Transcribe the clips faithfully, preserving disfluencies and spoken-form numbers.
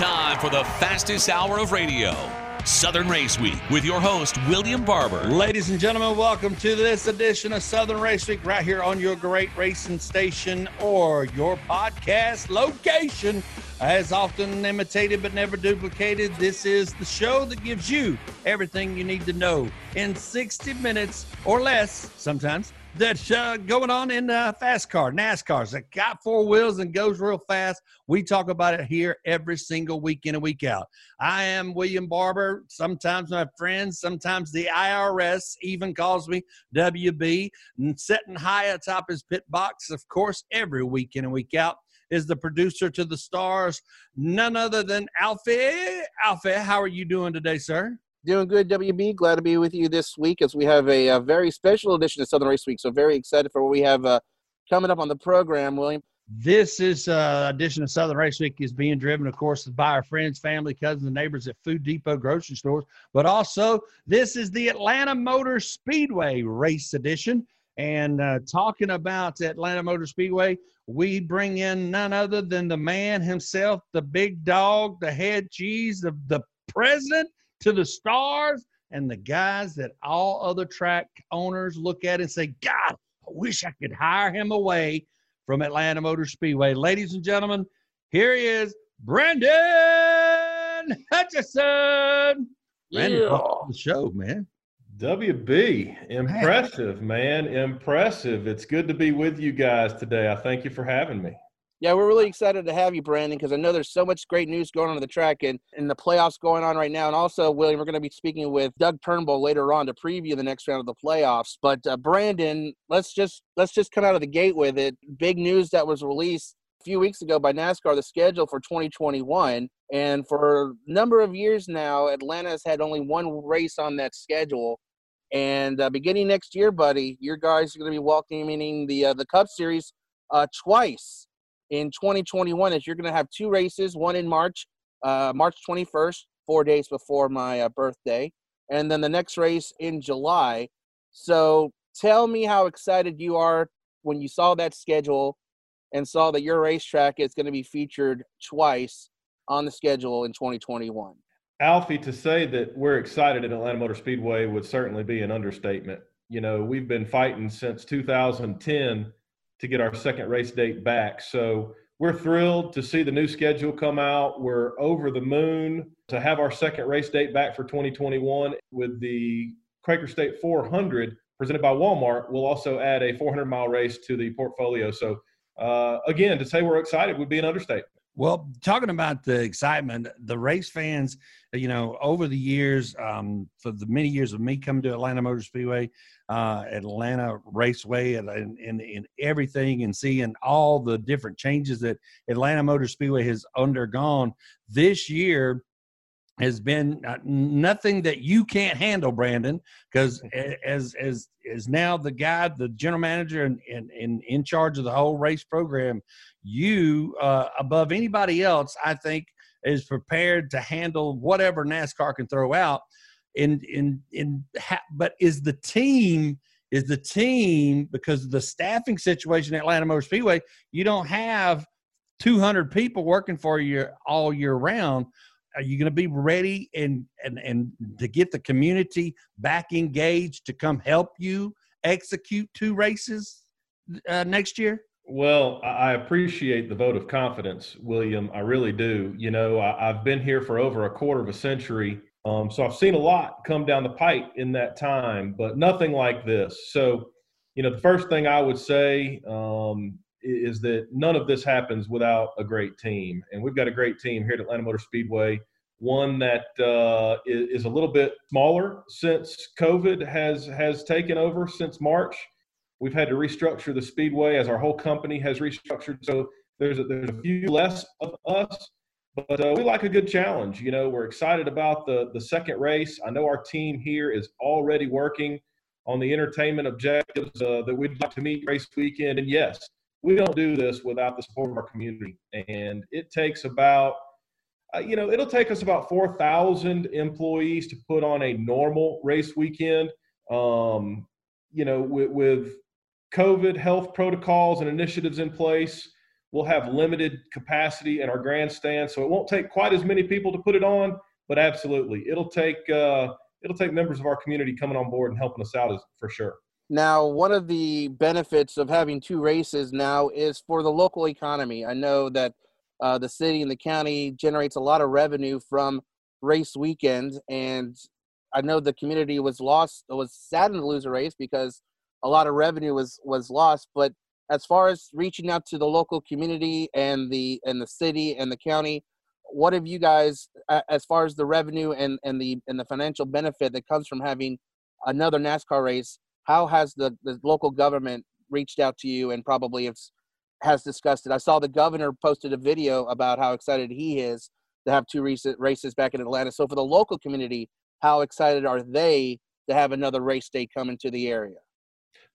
time for the fastest hour of radio, Southern Race Week, with your host, William Barber. Ladies and gentlemen, welcome to this edition of Southern Race Week, right here on your great racing station or your podcast location. As often imitated but never duplicated, this is the show that gives you everything you need to know in sixty minutes or less, sometimes, that's uh, going on in uh, fast car, NASCARs that got four wheels and goes real fast. We talk about it here every single week in and week out. I am William Barber. Sometimes my friends, sometimes the I R S even calls me W B. And sitting high atop his pit box, of course, every week in and week out, is the producer to the stars, none other than Alfie. Alfie, how are you doing today, sir? Doing good, W B. Glad to be with you this week as we have a, a very special edition of Southern Race Week. So very excited for what we have uh, coming up on the program, William. This is uh, edition of Southern Race Week is being driven, of course, by our friends, family, cousins, and neighbors at Food Depot grocery stores. But also, this is the Atlanta Motor Speedway race edition. And uh, talking about Atlanta Motor Speedway, we bring in none other than the man himself, the big dog, the head cheese, the, the president to the stars, and the guys that all other track owners look at and say, God, I wish I could hire him away from Atlanta Motor Speedway. Ladies and gentlemen, here he is, Brandon Hutchison. Brandon, yeah. Welcome to the show, man. W B, impressive, man, impressive. It's good to be with you guys today. I thank you for having me. Yeah, we're really excited to have you, Brandon, because I know there's so much great news going on at the track and, and the playoffs going on right now. And also, William, we're going to be speaking with Doug Turnbull later on to preview the next round of the playoffs. But, uh, Brandon, let's just let's just come out of the gate with it. Big news that was released a few weeks ago by NASCAR, the schedule for twenty twenty-one. And for a number of years now, Atlanta has had only one race on that schedule. And uh, beginning next year, buddy, your guys are going to be welcoming the uh, the Cup Series uh, twice in twenty twenty-one. As you're going to have two races, one in March, uh, March twenty-first, four days before my uh, birthday, and then the next race in July. So tell me how excited you are when you saw that schedule and saw that your racetrack is going to be featured twice on the schedule in twenty twenty-one. Alfie, to say that we're excited at Atlanta Motor Speedway would certainly be an understatement. You know, we've been fighting since two thousand ten to get our second race date back. So we're thrilled to see the new schedule come out. We're over the moon to have our second race date back for twenty twenty-one with the Quaker State four hundred presented by Walmart. We'll also add a four hundred mile race to the portfolio. So uh, again, to say we're excited would be an understatement. Well, talking about the excitement, the race fans, you know, over the years, um, for the many years of me coming to Atlanta Motor Speedway, uh, Atlanta Raceway, and, and, and everything, and seeing all the different changes that Atlanta Motor Speedway has undergone this year has been nothing that you can't handle, Brandon, because as as as now the guy, the general manager and, and, and in charge of the whole race program, you, uh, above anybody else, I think, is prepared to handle whatever NASCAR can throw out. In, in, in ha- but is the team – is the team, because of the staffing situation at Atlanta Motor Speedway, you don't have two hundred people working for you all year round. Are you going to be ready and, and, and to get the community back engaged to come help you execute two races uh, next year? Well, I appreciate the vote of confidence, William. I really do. You know, I, I've been here for over a quarter of a century. Um, so I've seen a lot come down the pipe in that time, but nothing like this. So, you know, the first thing I would say um, is that none of this happens without a great team. And we've got a great team here at Atlanta Motor Speedway, one that uh, is, is a little bit smaller since COVID has, has taken over since March. We've had to restructure the Speedway as our whole company has restructured. So there's a, there's a few less of us, but uh, we like a good challenge. You know, we're excited about the, the second race. I know our team here is already working on the entertainment objectives uh, that we'd like to meet race weekend. And yes, we don't do this without the support of our community. And it takes about, uh, you know, it'll take us about four thousand employees to put on a normal race weekend. Um, you know, with, with COVID health protocols and initiatives in place, We'll have limited capacity at our grandstand, so it won't take quite as many people to put it on, but absolutely. It'll take uh, it'll take members of our community coming on board and helping us out, is, for sure. Now, one of the benefits of having two races now is for the local economy. I know that uh, the city and the county generates a lot of revenue from race weekends, and I know the community was lost, was saddened to lose a race because a lot of revenue was, was lost. But as far as reaching out to the local community and the and the city and the county, what have you guys, as far as the revenue and, and the and the financial benefit that comes from having another NASCAR race? How has the, the local government reached out to you and probably it's, has discussed it? I saw the governor posted a video about how excited he is to have two recent races back in Atlanta. So for the local community, how excited are they to have another race day coming to the area?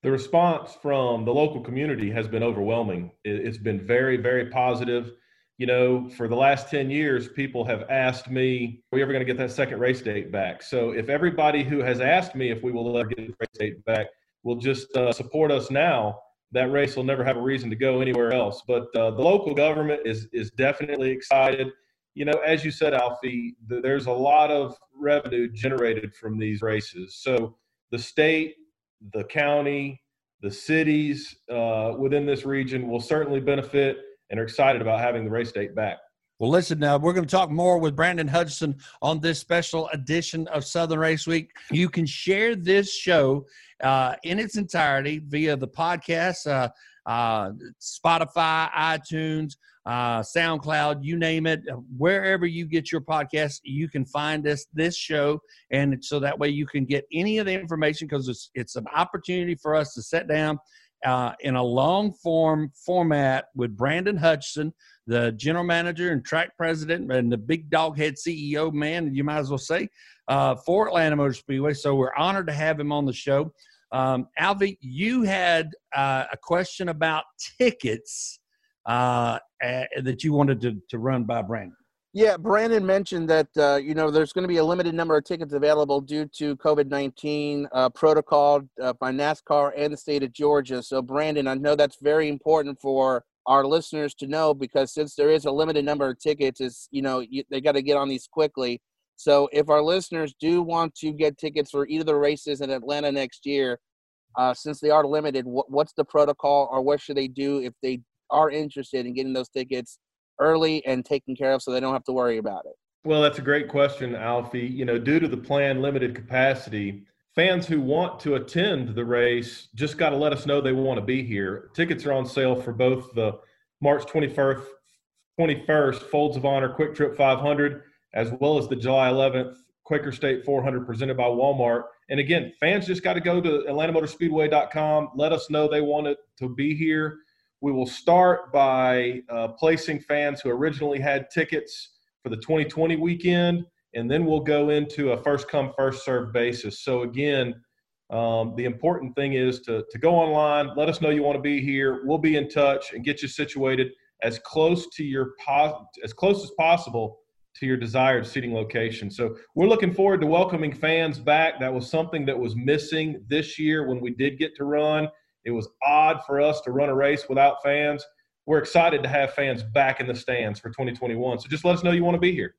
The response from the local community has been overwhelming. It's been very, very positive. You know, for the last ten years, people have asked me, are we ever going to get that second race date back? So if everybody who has asked me if we will ever get the race date back will just uh, support us now, that race will never have a reason to go anywhere else. But uh, the local government is is definitely excited. You know, as you said, Alfie, th- there's a lot of revenue generated from these races. So the state, the county, the cities uh, within this region will certainly benefit and are excited about having the race date back. Well, listen, uh, we're going to talk more with Brandon Hutchison on this special edition of Southern Race Week. You can share this show uh, in its entirety via the podcast, uh, uh, Spotify, iTunes, uh, SoundCloud, you name it. Wherever you get your podcast, you can find this, this show. And so that way you can get any of the information, because it's, it's an opportunity for us to sit down Uh, in a long form format with Brandon Hutchison, the general manager and track president and the big doghead C E O, man, you might as well say, uh, for Atlanta Motor Speedway. So we're honored to have him on the show. Um, Alvy, you had uh, a question about tickets uh, uh, that you wanted to, to run by Brandon. Yeah, Brandon mentioned that, uh, you know, there's going to be a limited number of tickets available due to COVID nineteen uh, protocol uh, by NASCAR and the state of Georgia. So, Brandon, I know that's very important for our listeners to know, because since there is a limited number of tickets, it's, you know, you, they got to get on these quickly. So if our listeners do want to get tickets for either of the races in Atlanta next year, uh, since they are limited, what, what's the protocol, or what should they do if they are interested in getting those tickets early and taken care of so they don't have to worry about it? Well, that's a great question, Alfie. You know, due to the planned limited capacity, fans who want to attend the race just got to let us know they want to be here. Tickets are on sale for both the March twenty-first Folds of Honor Quick Trip five hundred, as well as the July eleventh Quaker State four hundred presented by Walmart. And again, fans just got to go to atlanta motor speedway dot com, let us know they want it to be here. We will start by uh, placing fans who originally had tickets for the twenty twenty weekend, and then we'll go into a first-come, first-served basis. So, again, um, the important thing is to, to go online, let us know you want to be here. We'll be in touch and get you situated as close to your po- as close as possible to your desired seating location. So we're looking forward to welcoming fans back. That was something that was missing this year when we did get to run. It was odd for us to run a race without fans. We're excited to have fans back in the stands for twenty twenty-one. So just let us know you want to be here.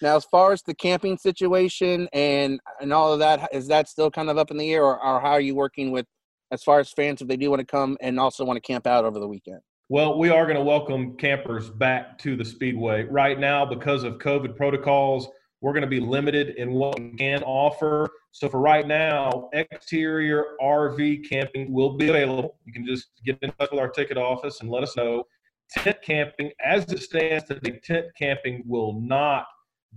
Now, as far as the camping situation and, and all of that, is that still kind of up in the air, or, or how are you working with as far as fans if they do want to come and also want to camp out over the weekend? Well, we are going to welcome campers back to the Speedway. Right now, because of COVID protocols, we're going to be limited in what we can offer. So for right now, exterior R V camping will be available. You can just get in touch with our ticket office and let us know. Tent camping, as it stands today, tent camping will not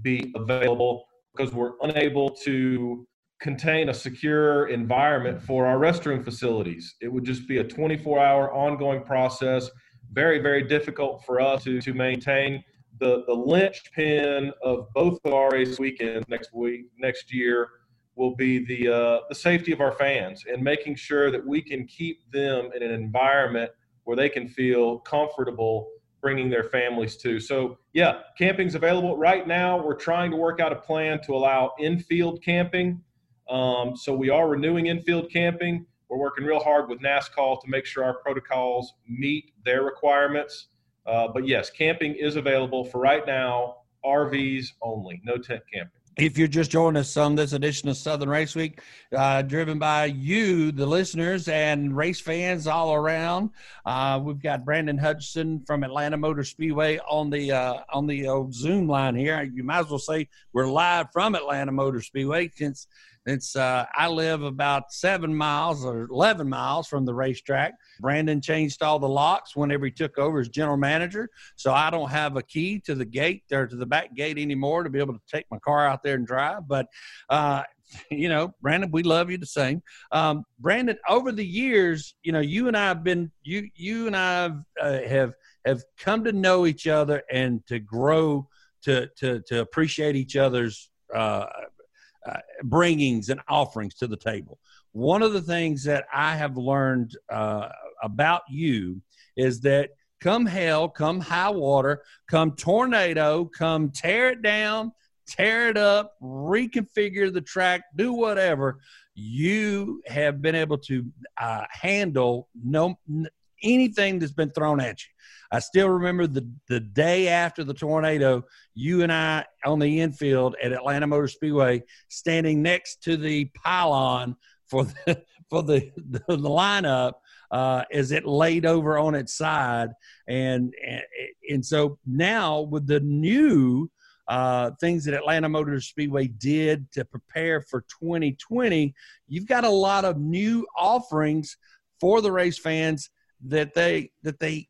be available because we're unable to contain a secure environment for our restroom facilities. It would just be a twenty-four hour ongoing process. Very, very difficult for us to, to maintain. The, the linchpin of both of our race weekends next week, next year, will be the uh, the safety of our fans and making sure that we can keep them in an environment where they can feel comfortable bringing their families to. So, yeah, camping's available. Right now, we're trying to work out a plan to allow infield camping. Um, so we are renewing infield camping. We're working real hard with NASCAR to make sure our protocols meet their requirements. Uh, but yes, camping is available for right now. R Vs only, no tent camping. If you're just joining us on this edition of Southern Race Week, uh, driven by you, the listeners, and race fans all around, uh, we've got Brandon Hutchison from Atlanta Motor Speedway on the uh, on the old Zoom line here. You might as well say we're live from Atlanta Motor Speedway, since it's uh, I live about seven miles or eleven miles from the racetrack. Brandon changed all the locks whenever he took over as general manager, so I don't have a key to the gate or to the back gate anymore to be able to take my car out there and drive. But uh you know, Brandon, we love you the same. um Brandon, over the years, you know, you and I have been you you and I have uh, have have come to know each other and to grow to to to appreciate each other's uh, uh bringings and offerings to the table. One of the things that I have learned uh about you is that come hell, come high water, come tornado, come tear it down, tear it up, reconfigure the track, do whatever, you have been able to uh, handle no anything that's been thrown at you. I still remember the, the day after the tornado, you and I on the infield at Atlanta Motor Speedway, standing next to the pylon for the, for the, the, the lineup, Uh, as it laid over on its side. And, and, and so now with the new uh, things that Atlanta Motor Speedway did to prepare for twenty twenty, you've got a lot of new offerings for the race fans that they, that they,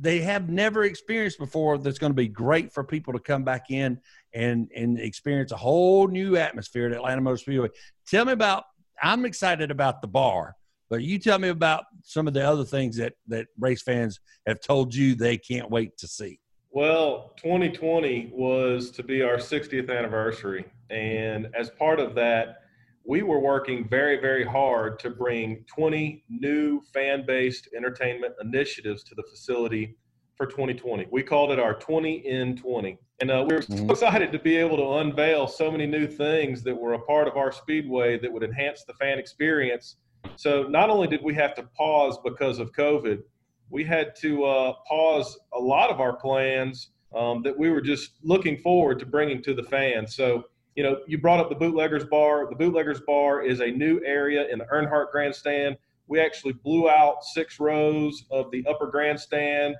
they have never experienced before. That's going to be great for people to come back in and, and experience a whole new atmosphere at Atlanta Motor Speedway. Tell me about, I'm excited about the bar, but you tell me about some of the other things that, that race fans have told you they can't wait to see. Well, twenty twenty was to be our sixtieth anniversary. And as part of that, we were working very, very hard to bring twenty new fan-based entertainment initiatives to the facility for twenty twenty. We called it our twenty in twenty. And uh, we were so excited to be able to unveil so many new things that were a part of our speedway that would enhance the fan experience. So not only did we have to pause because of COVID, we had to uh, pause a lot of our plans um, that we were just looking forward to bringing to the fans. So, you know, you brought up the Bootleggers Bar. The Bootleggers Bar is a new area in the Earnhardt Grandstand. We actually blew out six rows of the upper grandstand,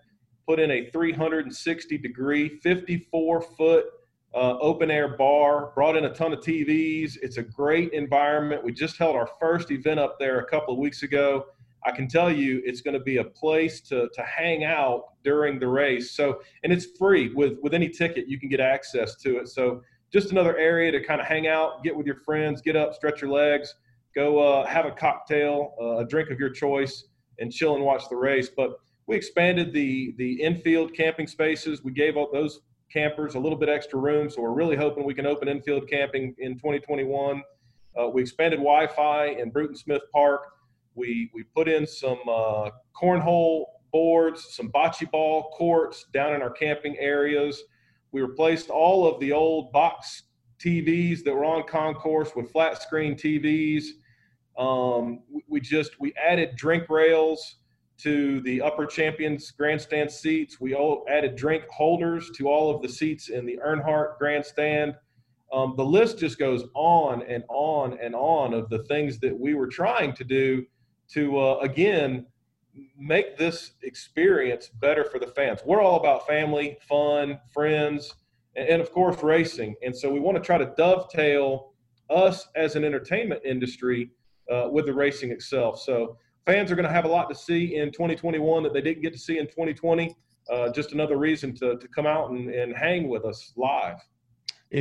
put in a three hundred sixty degree, fifty-four foot Uh, open air bar, brought in a ton of T Vs. It's a great environment. We just held our first event up there a couple of weeks ago. I can tell you it's going to be a place to to hang out during the race. So, and it's free. With, with any ticket, you can get access to it. So just another area to kind of hang out, get with your friends, get up, stretch your legs, go uh, have a cocktail, uh, a drink of your choice, and chill and watch the race. But we expanded the, the infield camping spaces. We gave up those campers a little bit extra room, so we're really hoping we can open infield camping in twenty twenty-one. Uh, we expanded Wi-Fi in Bruton Smith Park. We we put in some uh, cornhole boards, some bocce ball courts down in our camping areas. We replaced all of the old box T Vs that were on concourse with flat screen T Vs. Um, we, we just we added drink rails to the upper Champions Grandstand seats. We all added drink holders to all of the seats in the Earnhardt Grandstand. Um, the list just goes on and on and on of the things that we were trying to do to, uh, again, make this experience better for the fans. We're all about family, fun, friends, and, and of course, racing. And so we want to try to dovetail us as an entertainment industry uh, with the racing itself. So fans are going to have a lot to see in twenty twenty-one that they didn't get to see in twenty twenty. Uh, just another reason to, to come out and, and hang with us live.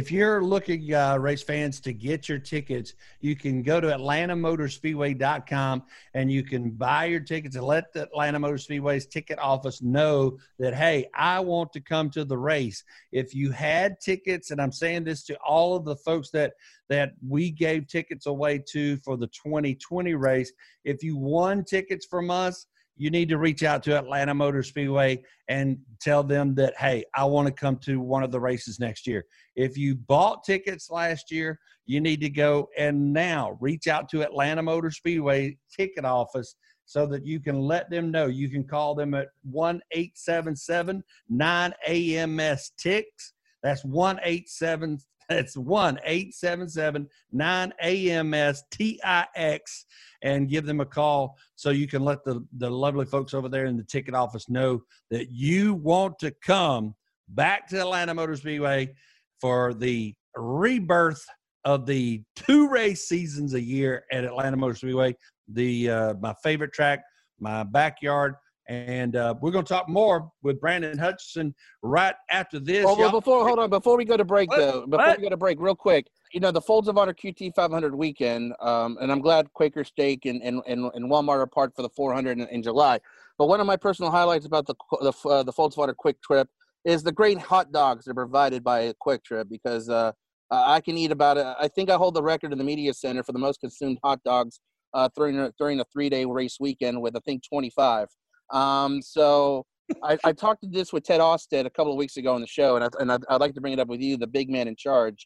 If you're looking, uh, race fans, to get your tickets, you can go to atlanta motor speedway dot com and you can buy your tickets and let the Atlanta Motor Speedway's ticket office know that, hey, I want to come to the race. If you had tickets, and I'm saying this to all of the folks that, that we gave tickets away to for the twenty twenty race, if you won tickets from us, you need to reach out to Atlanta Motor Speedway and tell them that, hey, I want to come to one of the races next year. If you bought tickets last year, you need to go and now reach out to Atlanta Motor Speedway ticket office so that you can let them know. You can call them at one eight seven seven nine A M S T I C S. That's one eight seven seven. That's one eight seven seven nine A M S T I X, and give them a call so you can let the, the lovely folks over there in the ticket office know that you want to come back to Atlanta Motor Speedway for the rebirth of the two race seasons a year at Atlanta Motor Speedway, the uh, my favorite track, my backyard. And uh, we're going to talk more with Brandon Hutchison right after this. Well, before, hold on, before we go to break, what? though, before what? we go to break, real quick, you know, the Folds of Honor Q T five hundred weekend, um, and I'm glad Quaker Steak and, and, and, and Walmart are part for the four hundred in, in July. But one of my personal highlights about the the, uh, the Folds of Honor Quick Trip is the great hot dogs that are provided by Quick Trip, because uh, I can eat about it. I think I hold the record in the media center for the most consumed hot dogs uh, during, during a three-day race weekend with, I think, twenty-five. Um, so I, I talked to this with Ted Austin a couple of weeks ago on the show, and, I, and I'd, I'd like to bring it up with you, the big man in charge.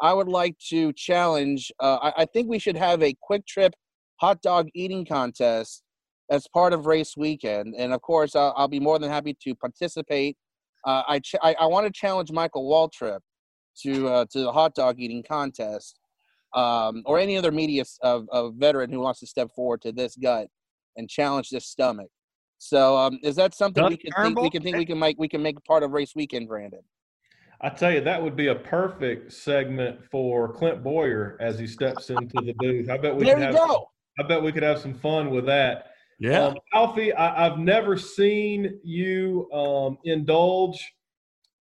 I would like to challenge, uh, I, I think we should have a Quick Trip hot dog eating contest as part of race weekend. And of course, I'll, I'll be more than happy to participate. Uh, I, ch- I, I want to challenge Michael Waltrip to, uh, to the hot dog eating contest, um, or any other media of, of veteran who wants to step forward to this gut and challenge this stomach. So um, is that something Doug we can Turnbull? think we can think we can make we can make part of race weekend, Brandon? I tell you, that would be a perfect segment for Clint Bowyer as he steps into the booth. I bet we there could have. Go. I bet we could have some fun with that. Yeah, um, Alfie, I, I've never seen you um, indulge,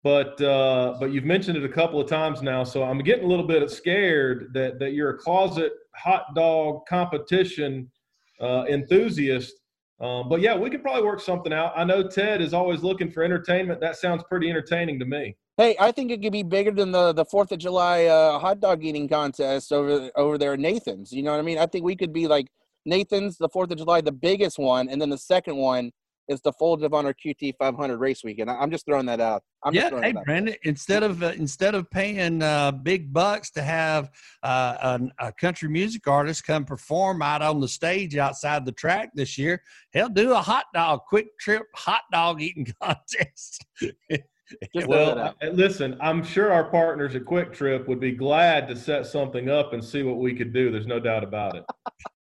but uh, but you've mentioned it a couple of times now, so I'm getting a little bit scared that that you're a closet hot dog competition uh, enthusiast. Um, but, yeah, we could probably work something out. I know Ted is always looking for entertainment. That sounds pretty entertaining to me. Hey, I think it could be bigger than the, the fourth of July uh, hot dog eating contest over over there at Nathan's. You know what I mean? I think we could be like Nathan's, the fourth of July, the biggest one, and then the second one is the Folds of Honor Q T five hundred race weekend. I'm just throwing that out. I'm yeah, just hey, that Brandon, out. instead of uh, instead of paying uh, big bucks to have uh, an, a country music artist come perform out on the stage outside the track this year, he'll do a hot dog, Quick Trip hot dog eating contest. Well, listen, I'm sure our partners at Quick Trip would be glad to set something up and see what we could do. There's no doubt about it.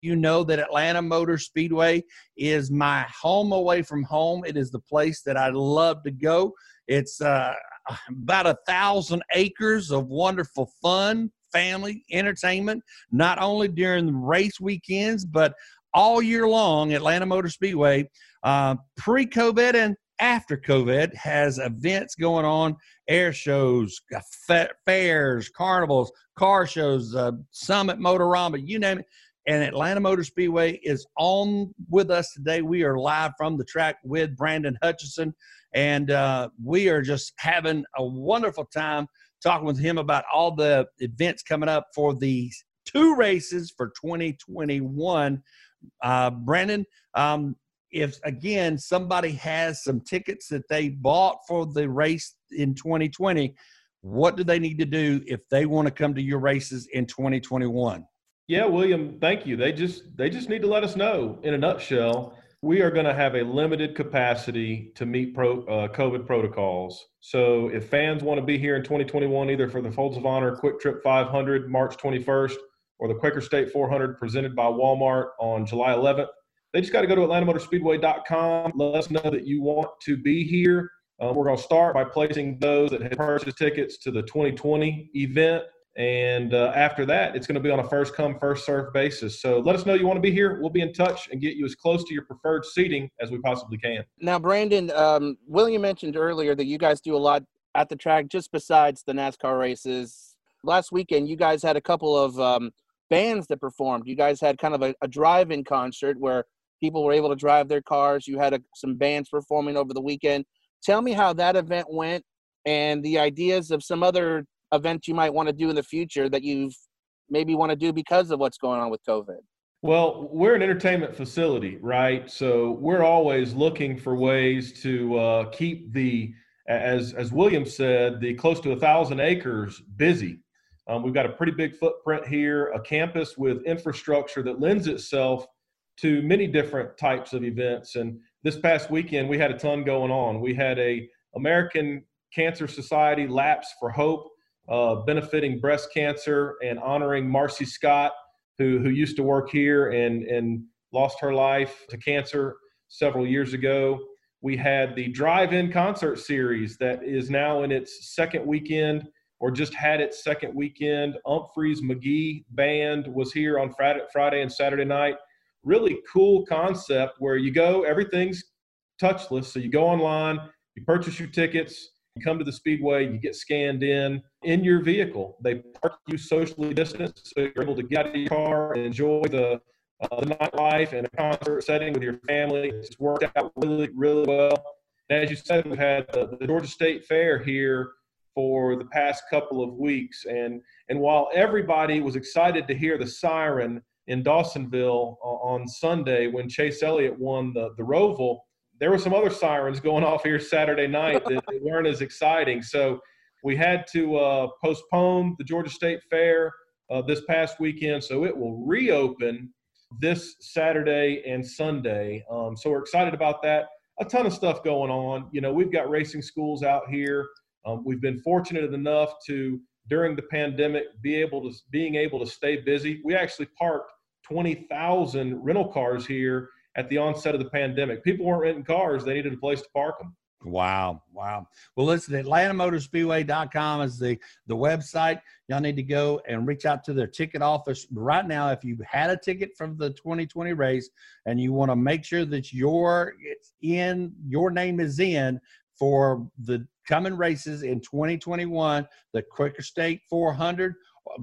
You know that Atlanta Motor Speedway is my home away from home. It is the place that I love to go. It's uh, about a thousand acres of wonderful fun, family, entertainment, not only during race weekends, but all year long. Atlanta Motor Speedway, uh, pre-COVID and after COVID, has events going on, air shows, fairs, carnivals, car shows, uh, Summit Motorama, you name it. And Atlanta Motor Speedway is on with us today. We are live from the track with Brandon Hutchison, and uh, we are just having a wonderful time talking with him about all the events coming up for the two races for twenty twenty-one. Uh, Brandon, um, if, again, somebody has some tickets that they bought for the race in twenty twenty, what do they need to do if they want to come to your races in twenty twenty-one? Yeah, William, thank you. They just they just need to let us know. In a nutshell, we are going to have a limited capacity to meet pro, uh, COVID protocols. So if fans want to be here in twenty twenty-one, either for the Folds of Honor Quick Trip five hundred, March twenty-first, or the Quaker State four hundred presented by Walmart on July eleventh, they just got to go to Atlanta Motor Speedway dot com. Let us know that you want to be here. Um, we're going to start by placing those that have purchased tickets to the twenty twenty event. And uh, after that, it's going to be on a first-come, first-served basis. So let us know you want to be here. We'll be in touch and get you as close to your preferred seating as we possibly can. Now, Brandon, um, William mentioned earlier that you guys do a lot at the track just besides the NASCAR races. Last weekend, you guys had a couple of um, bands that performed. You guys had kind of a, a drive-in concert where people were able to drive their cars. You had a, some bands performing over the weekend. Tell me how that event went and the ideas of some other events you might want to do in the future that you've maybe want to do because of what's going on with COVID. Well, we're an entertainment facility, right? So we're always looking for ways to uh, keep the, as as William said, the close to a thousand acres busy. Um, we've got a pretty big footprint here, a campus with infrastructure that lends itself to many different types of events. And this past weekend, we had a ton going on. We had a American Cancer Society Laps for Hope, uh, benefiting breast cancer and honoring Marcy Scott, who who used to work here and, and lost her life to cancer several years ago. We had the Drive-In Concert Series that is now in its second weekend, or just had its second weekend. Umphrey's McGee Band was here on Friday, Friday and Saturday night. Really cool concept where you go, everything's touchless. So you go online, you purchase your tickets, you come to the Speedway, you get scanned in, in your vehicle. They park you socially distanced, so you're able to get out of your car and enjoy the, uh, the nightlife and a concert setting with your family. It's worked out really, really well. And as you said, we've had the, the Georgia State Fair here for the past couple of weeks. And, and while everybody was excited to hear the siren in Dawsonville uh, on Sunday when Chase Elliott won the, the Roval, there were some other sirens going off here Saturday night that weren't as exciting. So we had to uh, postpone the Georgia State Fair uh, this past weekend, so it will reopen this Saturday and Sunday. Um, so we're excited about that. A ton of stuff going on. You know, we've got racing schools out here. Um, we've been fortunate enough to, during the pandemic, be able to being able to stay busy. We actually parked twenty thousand rental cars here at the onset of the pandemic. People weren't renting cars. They needed a place to park them. Wow. Wow. Well, listen, Atlanta Motor Speedway dot com is the, the website. Y'all need to go and reach out to their ticket office right now. If you've had a ticket from the twenty twenty race and you want to make sure that your, it's in, your name is in for the coming races in twenty twenty-one, the Quaker State four hundred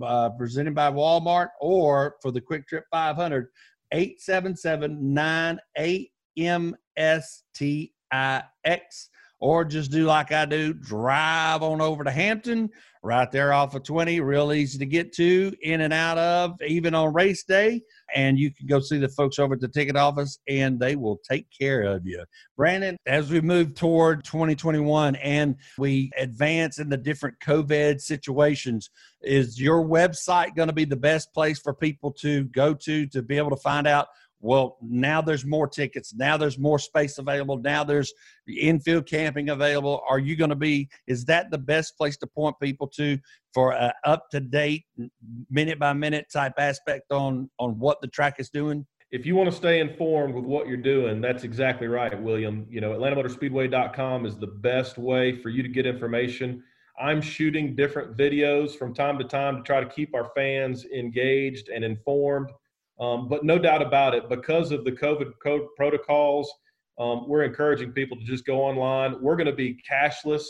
uh, presented by Walmart, or for the Quick Trip five hundred, eight seven seven, nine eight M S T I X, or just do like I do, drive on over to Hampton, right there off of twenty, real easy to get to, in and out of, even on race day, and you can go see the folks over at the ticket office, and they will take care of you. Brandon, as we move toward twenty twenty-one and we advance in the different COVID situations, is your website going to be the best place for people to go to to be able to find out, well, now there's more tickets, now there's more space available, now there's infield camping available? Are you going to be, is that the best place to point people to for an up-to-date, minute-by-minute type aspect on, on what the track is doing? If you want to stay informed with what you're doing, that's exactly right, William. You know, Atlanta Motor Speedway dot com is the best way for you to get information. I'm shooting different videos from time to time to try to keep our fans engaged and informed. Um, but no doubt about it, because of the COVID code protocols, um, we're encouraging people to just go online. We're going to be cashless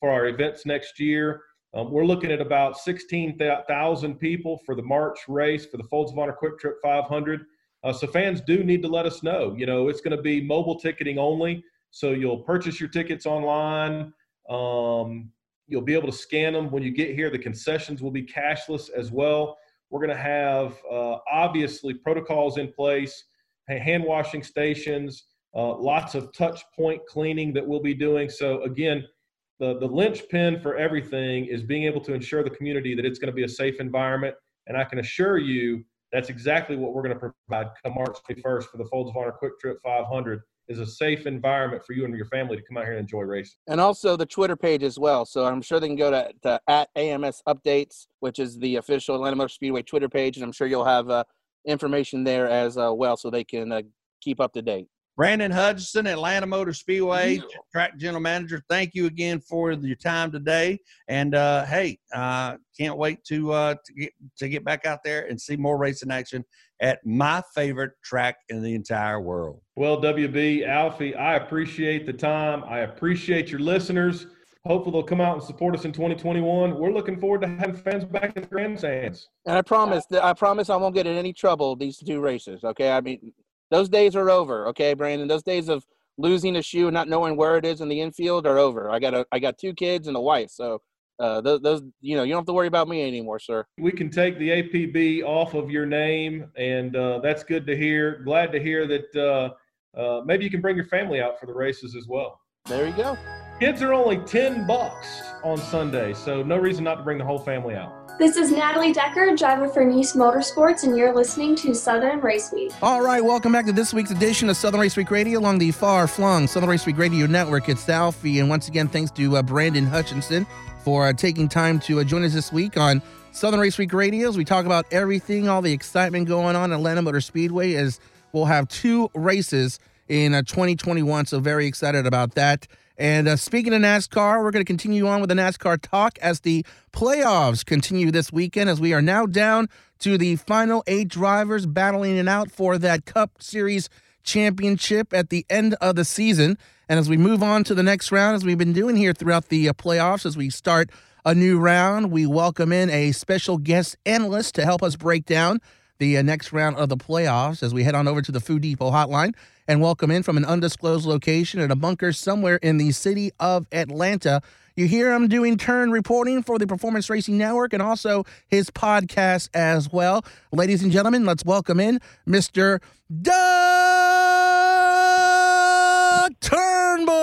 for our events next year. Um, we're looking at about sixteen thousand people for the March race for the Folds of Honor Quick Trip five hundred. Uh, so fans do need to let us know. You know, it's going to be mobile ticketing only. So you'll purchase your tickets online. Um, you'll be able to scan them when you get here. The concessions will be cashless as well. We're going to have, uh, obviously, protocols in place, hand-washing stations, uh, lots of touch-point cleaning that we'll be doing. So, again, the, the linchpin for everything is being able to ensure the community that it's going to be a safe environment, and I can assure you that's exactly what we're going to provide come March twenty-first for the Folds of Honor Quick Trip five hundred, is a safe environment for you and your family to come out here and enjoy racing. And also the Twitter page as well. So I'm sure they can go to, to at A M S Updates, which is the official Atlanta Motor Speedway Twitter page, and I'm sure you'll have uh, information there as uh, well, so they can uh, keep up to date. Brandon Hutchison, Atlanta Motor Speedway Track General Manager, thank you again for your time today. And, uh, hey, uh, can't wait to, uh, to, get, to get back out there and see more racing action at my favorite track in the entire world. Well, W B, Alfie, I appreciate the time. I appreciate your listeners. Hopefully they'll come out and support us in twenty twenty-one. We're looking forward to having fans back at the grandstands. And I promise, I promise I won't get in any trouble these two races, okay? I mean – those days are over, okay, Brandon? Those days of losing a shoe and not knowing where it is in the infield are over. I got a, I got two kids and a wife, so uh, those, those, you know, you don't have to worry about me anymore, sir. We can take the A P B off of your name, and uh, that's good to hear. Glad to hear that uh, uh, maybe you can bring your family out for the races as well. There you go. Kids are only ten bucks on Sunday, so no reason not to bring the whole family out. This is Natalie Decker, driver for Niece Motorsports, and you're listening to Southern Race Week. All right, welcome back to this week's edition of Southern Race Week Radio along the far-flung Southern Race Week Radio Network. It's Alfie, and once again, thanks to uh, Brandon Hutchison for uh, taking time to uh, join us this week on Southern Race Week Radio. As we talk about everything, all the excitement going on at Atlanta Motor Speedway, as we'll have two races in uh, twenty twenty-one, so very excited about that. And uh, speaking of NASCAR, we're going to continue on with the NASCAR talk as the playoffs continue this weekend, as we are now down to the final eight drivers battling it out for that Cup Series championship at the end of the season. And as we move on to the next round, as we've been doing here throughout the uh, playoffs, as we start a new round, we welcome in a special guest analyst to help us break down the uh, next round of the playoffs as we head on over to the Food Depot hotline and welcome in from an undisclosed location at a bunker somewhere in the city of Atlanta. You hear him doing turn reporting for the Performance Racing Network and also his podcast as well. Ladies and gentlemen, let's welcome in Mister Doug Turnbull.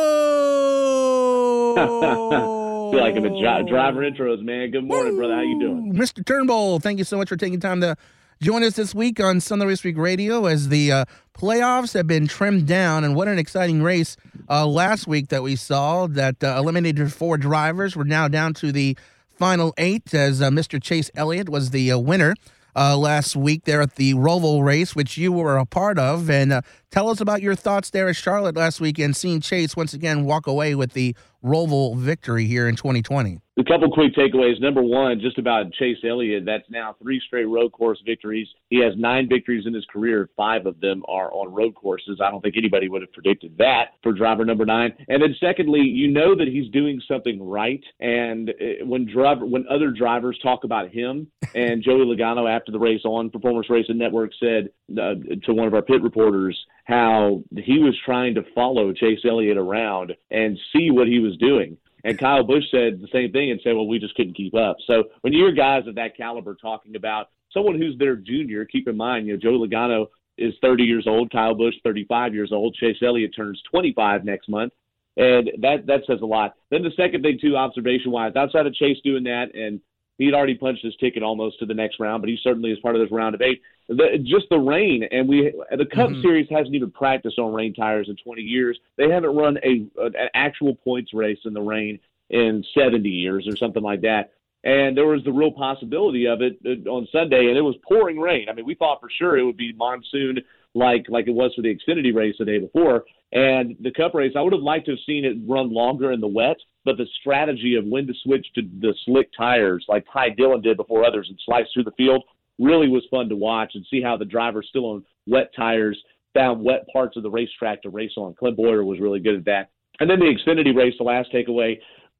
Feel like I'm a dri- driver intros, man. Good morning, Woo! Brother. How you doing? Mister Turnbull, thank you so much for taking time to join us this week on Sunday Race Week Radio as the uh, playoffs have been trimmed down, and what an exciting race uh, last week that we saw that uh, eliminated four drivers. We're now down to the final eight as uh, Mister Chase Elliott was the uh, winner uh, last week there at the Roval race, which you were a part of. And uh, tell us about your thoughts there at Charlotte last week and seeing Chase once again walk away with the Roval victory here in twenty twenty. A couple quick takeaways. Number one, just about Chase Elliott. That's now three straight road course victories. He has nine victories in his career. Five of them are on road courses. I don't think anybody would have predicted that for driver number nine. And then secondly, you know that he's doing something right. And when driver, when other drivers talk about him, and Joey Logano after the race on Performance Racing Network said uh, to one of our pit reporters how he was trying to follow Chase Elliott around and see what he was doing. And Kyle Busch said the same thing and said, well, we just couldn't keep up. So when you hear guys of that caliber talking about someone who's their junior, keep in mind, you know, Joey Logano is thirty years old, Kyle Busch, thirty-five years old, Chase Elliott turns twenty-five next month. And that, that says a lot. Then the second thing, too, observation-wise, outside of Chase doing that, and he'd already punched his ticket almost to the next round, but he certainly is part of this round of eight. The, just the rain, and we the Cup mm-hmm. Series hasn't even practiced on rain tires in twenty years. They haven't run a, a an actual points race in the rain in seventy years or something like that. And there was the real possibility of it on Sunday, and it was pouring rain. I mean, we thought for sure it would be monsoon like like it was for the Xfinity race the day before. And the Cup race, I would have liked to have seen it run longer in the wet, but the strategy of when to switch to the slick tires like Ty Dillon did before others and slice through the field really was fun to watch and see how the drivers still on wet tires found wet parts of the racetrack to race on. Clint Bowyer was really good at that. And then the Xfinity race, the last takeaway,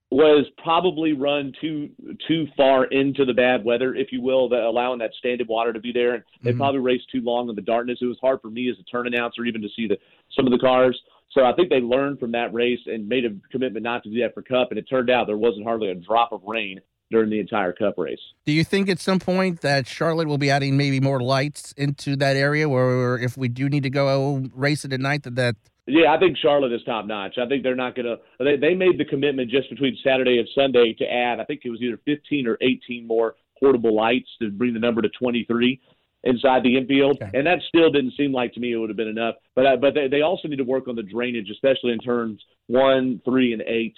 was probably run too too far into the bad weather, if you will, that allowing that standing water to be there. And they mm-hmm. probably raced too long in the darkness. It was hard for me as a turn announcer even to see the some of the cars. So I think they learned from that race and made a commitment not to do that for Cup. And it turned out there wasn't hardly a drop of rain during the entire Cup race. Do you think at some point that Charlotte will be adding maybe more lights into that area, or if we do need to go race it at night, that that? Yeah, I think Charlotte is top notch. I think they're not going to, they, they made the commitment just between Saturday and Sunday to add, I think it was either fifteen or eighteen more portable lights to bring the number to twenty-three inside the infield. Okay. And that still didn't seem like to me it would have been enough, but, I, but they, they also need to work on the drainage, especially in turns one, three, and eight.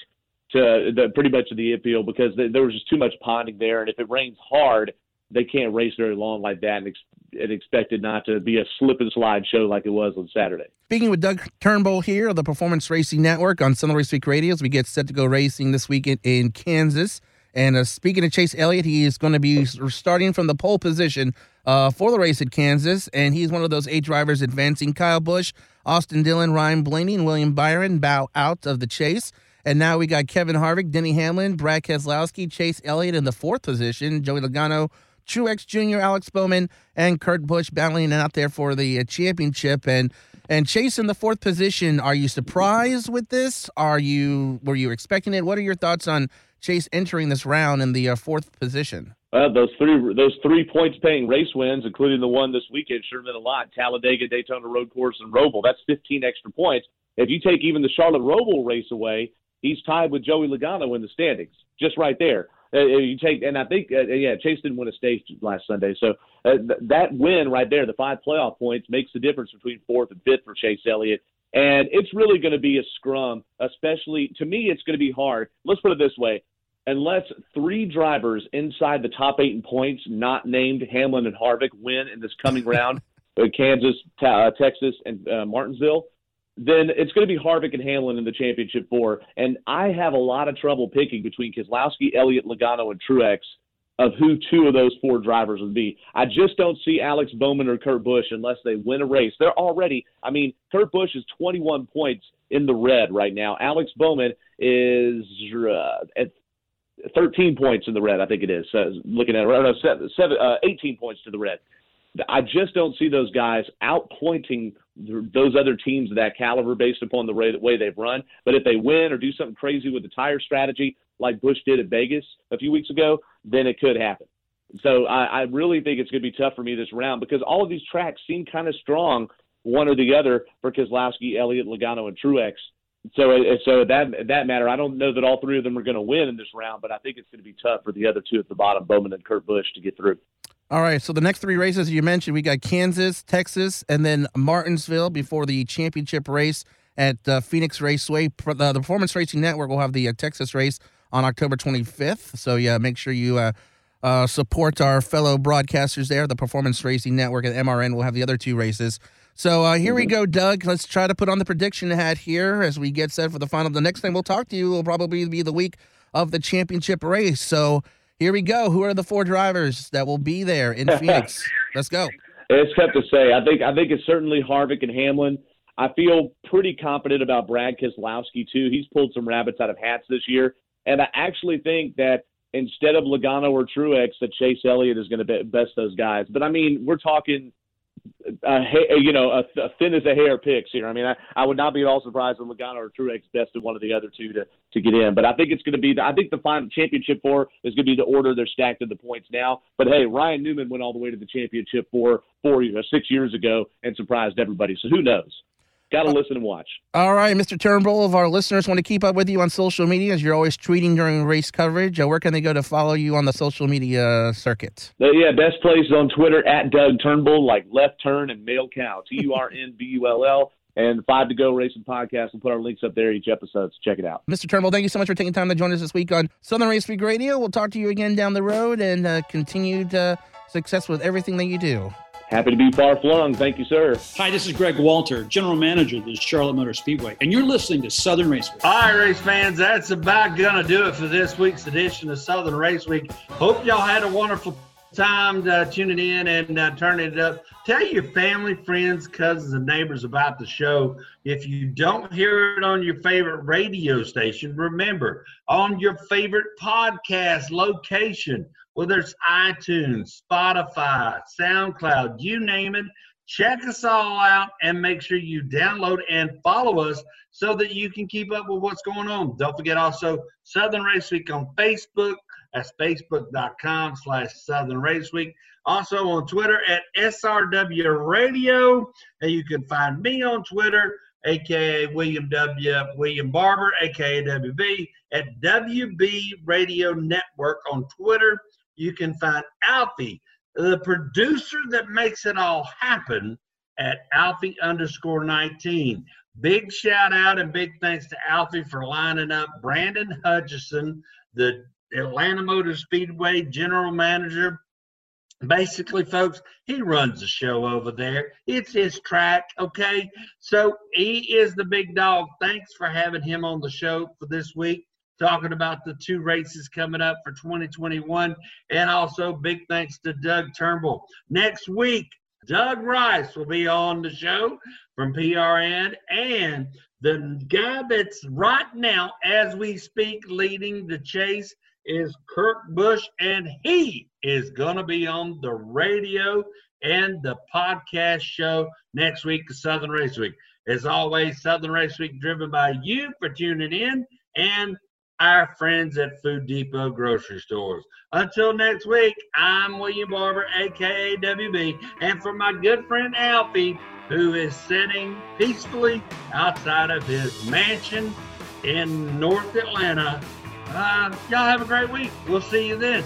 To the, pretty much to the infield because they, there was just too much ponding there. And if it rains hard, they can't race very long like that and, ex, and expect it not to be a slip and slide show like it was on Saturday. Speaking with Doug Turnbull here of the Performance Racing Network on Southern Race Week Radio as we get set to go racing this weekend in Kansas. And uh, speaking of Chase Elliott, he is going to be starting from the pole position uh, for the race at Kansas. And he's one of those eight drivers advancing Kyle Busch, Austin Dillon, Ryan Blaney, and William Byron bow out of the chase. And now we got Kevin Harvick, Denny Hamlin, Brad Keselowski, Chase Elliott in the fourth position, Joey Logano, Truex Junior, Alex Bowman, and Kurt Busch battling out there for the championship. And and Chase in the fourth position, are you surprised with this? Are you Were you expecting it? What are your thoughts on Chase entering this round in the uh, fourth position? Uh, those three those three points-paying race wins, including the one this weekend, sure meant a lot. Talladega, Daytona Road Course, and Roval. That's fifteen extra points. If you take even the Charlotte Roval race away, he's tied with Joey Logano in the standings, just right there. Uh, you take, and I think, uh, yeah, Chase didn't win a stage last Sunday. So uh, th- that win right there, the five playoff points, makes the difference between fourth and fifth for Chase Elliott. And it's really going to be a scrum, especially, to me, it's going to be hard. Let's put it this way. Unless three drivers inside the top eight in points, not named Hamlin and Harvick, win in this coming round, Kansas, t- uh, Texas, and uh, Martinsville, then it's going to be Harvick and Hamlin in the championship four. And I have a lot of trouble picking between Keselowski, Elliott, Logano, and Truex of who two of those four drivers would be. I just don't see Alex Bowman or Kurt Busch unless they win a race. They're already – I mean, Kurt Busch is twenty-one points in the red right now. Alex Bowman is uh, at thirteen points in the red, I think it is. So looking at it, no, seven, seven, uh, eighteen points to the red. I just don't see those guys outpointing those other teams of that caliber based upon the way they've run. But if they win or do something crazy with the tire strategy like Busch did at Vegas a few weeks ago, then it could happen. So I, I really think it's going to be tough for me this round because all of these tracks seem kind of strong, one or the other, for Keselowski, Elliott, Logano, and Truex. So so that that matter, I don't know that all three of them are going to win in this round, but I think it's going to be tough for the other two at the bottom, Bowman and Kurt Busch, to get through. All right, so the next three races you mentioned, we got Kansas, Texas, and then Martinsville before the championship race at uh, Phoenix Raceway. The, the Performance Racing Network will have the uh, Texas race on October twenty-fifth. So, yeah, make sure you uh, uh, support our fellow broadcasters there. The Performance Racing Network and M R N will have the other two races. So uh, here we go, Doug. Let's try to put on the prediction hat here as we get set for the final. The next time we'll talk to you will probably be the week of the championship race. So here we go. Who are the four drivers that will be there in Phoenix? Let's go. It's tough to say. I think I think it's certainly Harvick and Hamlin. I feel pretty confident about Brad Keselowski, too. He's pulled some rabbits out of hats this year. And I actually think that instead of Logano or Truex, that Chase Elliott is going to best those guys. But, I mean, we're talking – Uh, you know, uh, thin as a hair picks here. I mean, I, I would not be at all surprised when Logano or Truex bested one of the other two to, to get in. But I think it's going to be, the, I think the final championship four is going to be the order they're stacked in the points now. But hey, Ryan Newman went all the way to the championship four, four uh, six years ago and surprised everybody. So who knows? Got to listen and watch. All right, Mister Turnbull, if our listeners want to keep up with you on social media, as you're always tweeting during race coverage, where can they go to follow you on the social media circuit? Uh, yeah, best place on Twitter, at Doug Turnbull, like left turn and male cow, T U R N B U L L, and Five to Go Racing Podcast. We'll put our links up there each episode, so check it out. Mister Turnbull, thank you so much for taking time to join us this week on Southern Race Week Radio. We'll talk to you again down the road, and uh, continued uh, success with everything that you do. Happy to be far-flung. Thank you, sir. Hi, this is Greg Walter, General Manager of the Charlotte Motor Speedway, and you're listening to Southern Race Week. All right, race fans, that's about going to do it for this week's edition of Southern Race Week. Hope y'all had a wonderful time uh, tuning in and uh, turning it up. Tell your family, friends, cousins, and neighbors about the show. If you don't hear it on your favorite radio station, remember, on your favorite podcast location, whether it's iTunes, Spotify, SoundCloud, you name it, check us all out and make sure you download and follow us so that you can keep up with what's going on. Don't forget also Southern Race Week on Facebook. That's facebook.com slash Southern Race Week. Also on Twitter at S R W Radio. And you can find me on Twitter, a k a. William W. William Barber, a k a. W B, at W B Radio Network on Twitter. You can find Alfie, the producer that makes it all happen, at Alfie underscore nineteen. Big shout out and big thanks to Alfie for lining up Brandon Hutchison, the Atlanta Motor Speedway General Manager. Basically, folks, he runs the show over there. It's his track, okay? So he is the big dog. Thanks for having him on the show for this week, talking about the two races coming up for twenty twenty-one. And also, big thanks to Doug Turnbull. Next week, Doug Rice will be on the show from P R N, and the guy that's right now, as we speak, leading the chase is Kurt Busch, and he is going to be on the radio and the podcast show next week, Southern Race Week. As always, Southern Race Week driven by you for tuning in, and our friends at Food Depot grocery stores. Until next week, I'm William Barber, a k a. W B, and for my good friend Alfie, who is sitting peacefully outside of his mansion in North Atlanta, uh, y'all have a great week. We'll see you then.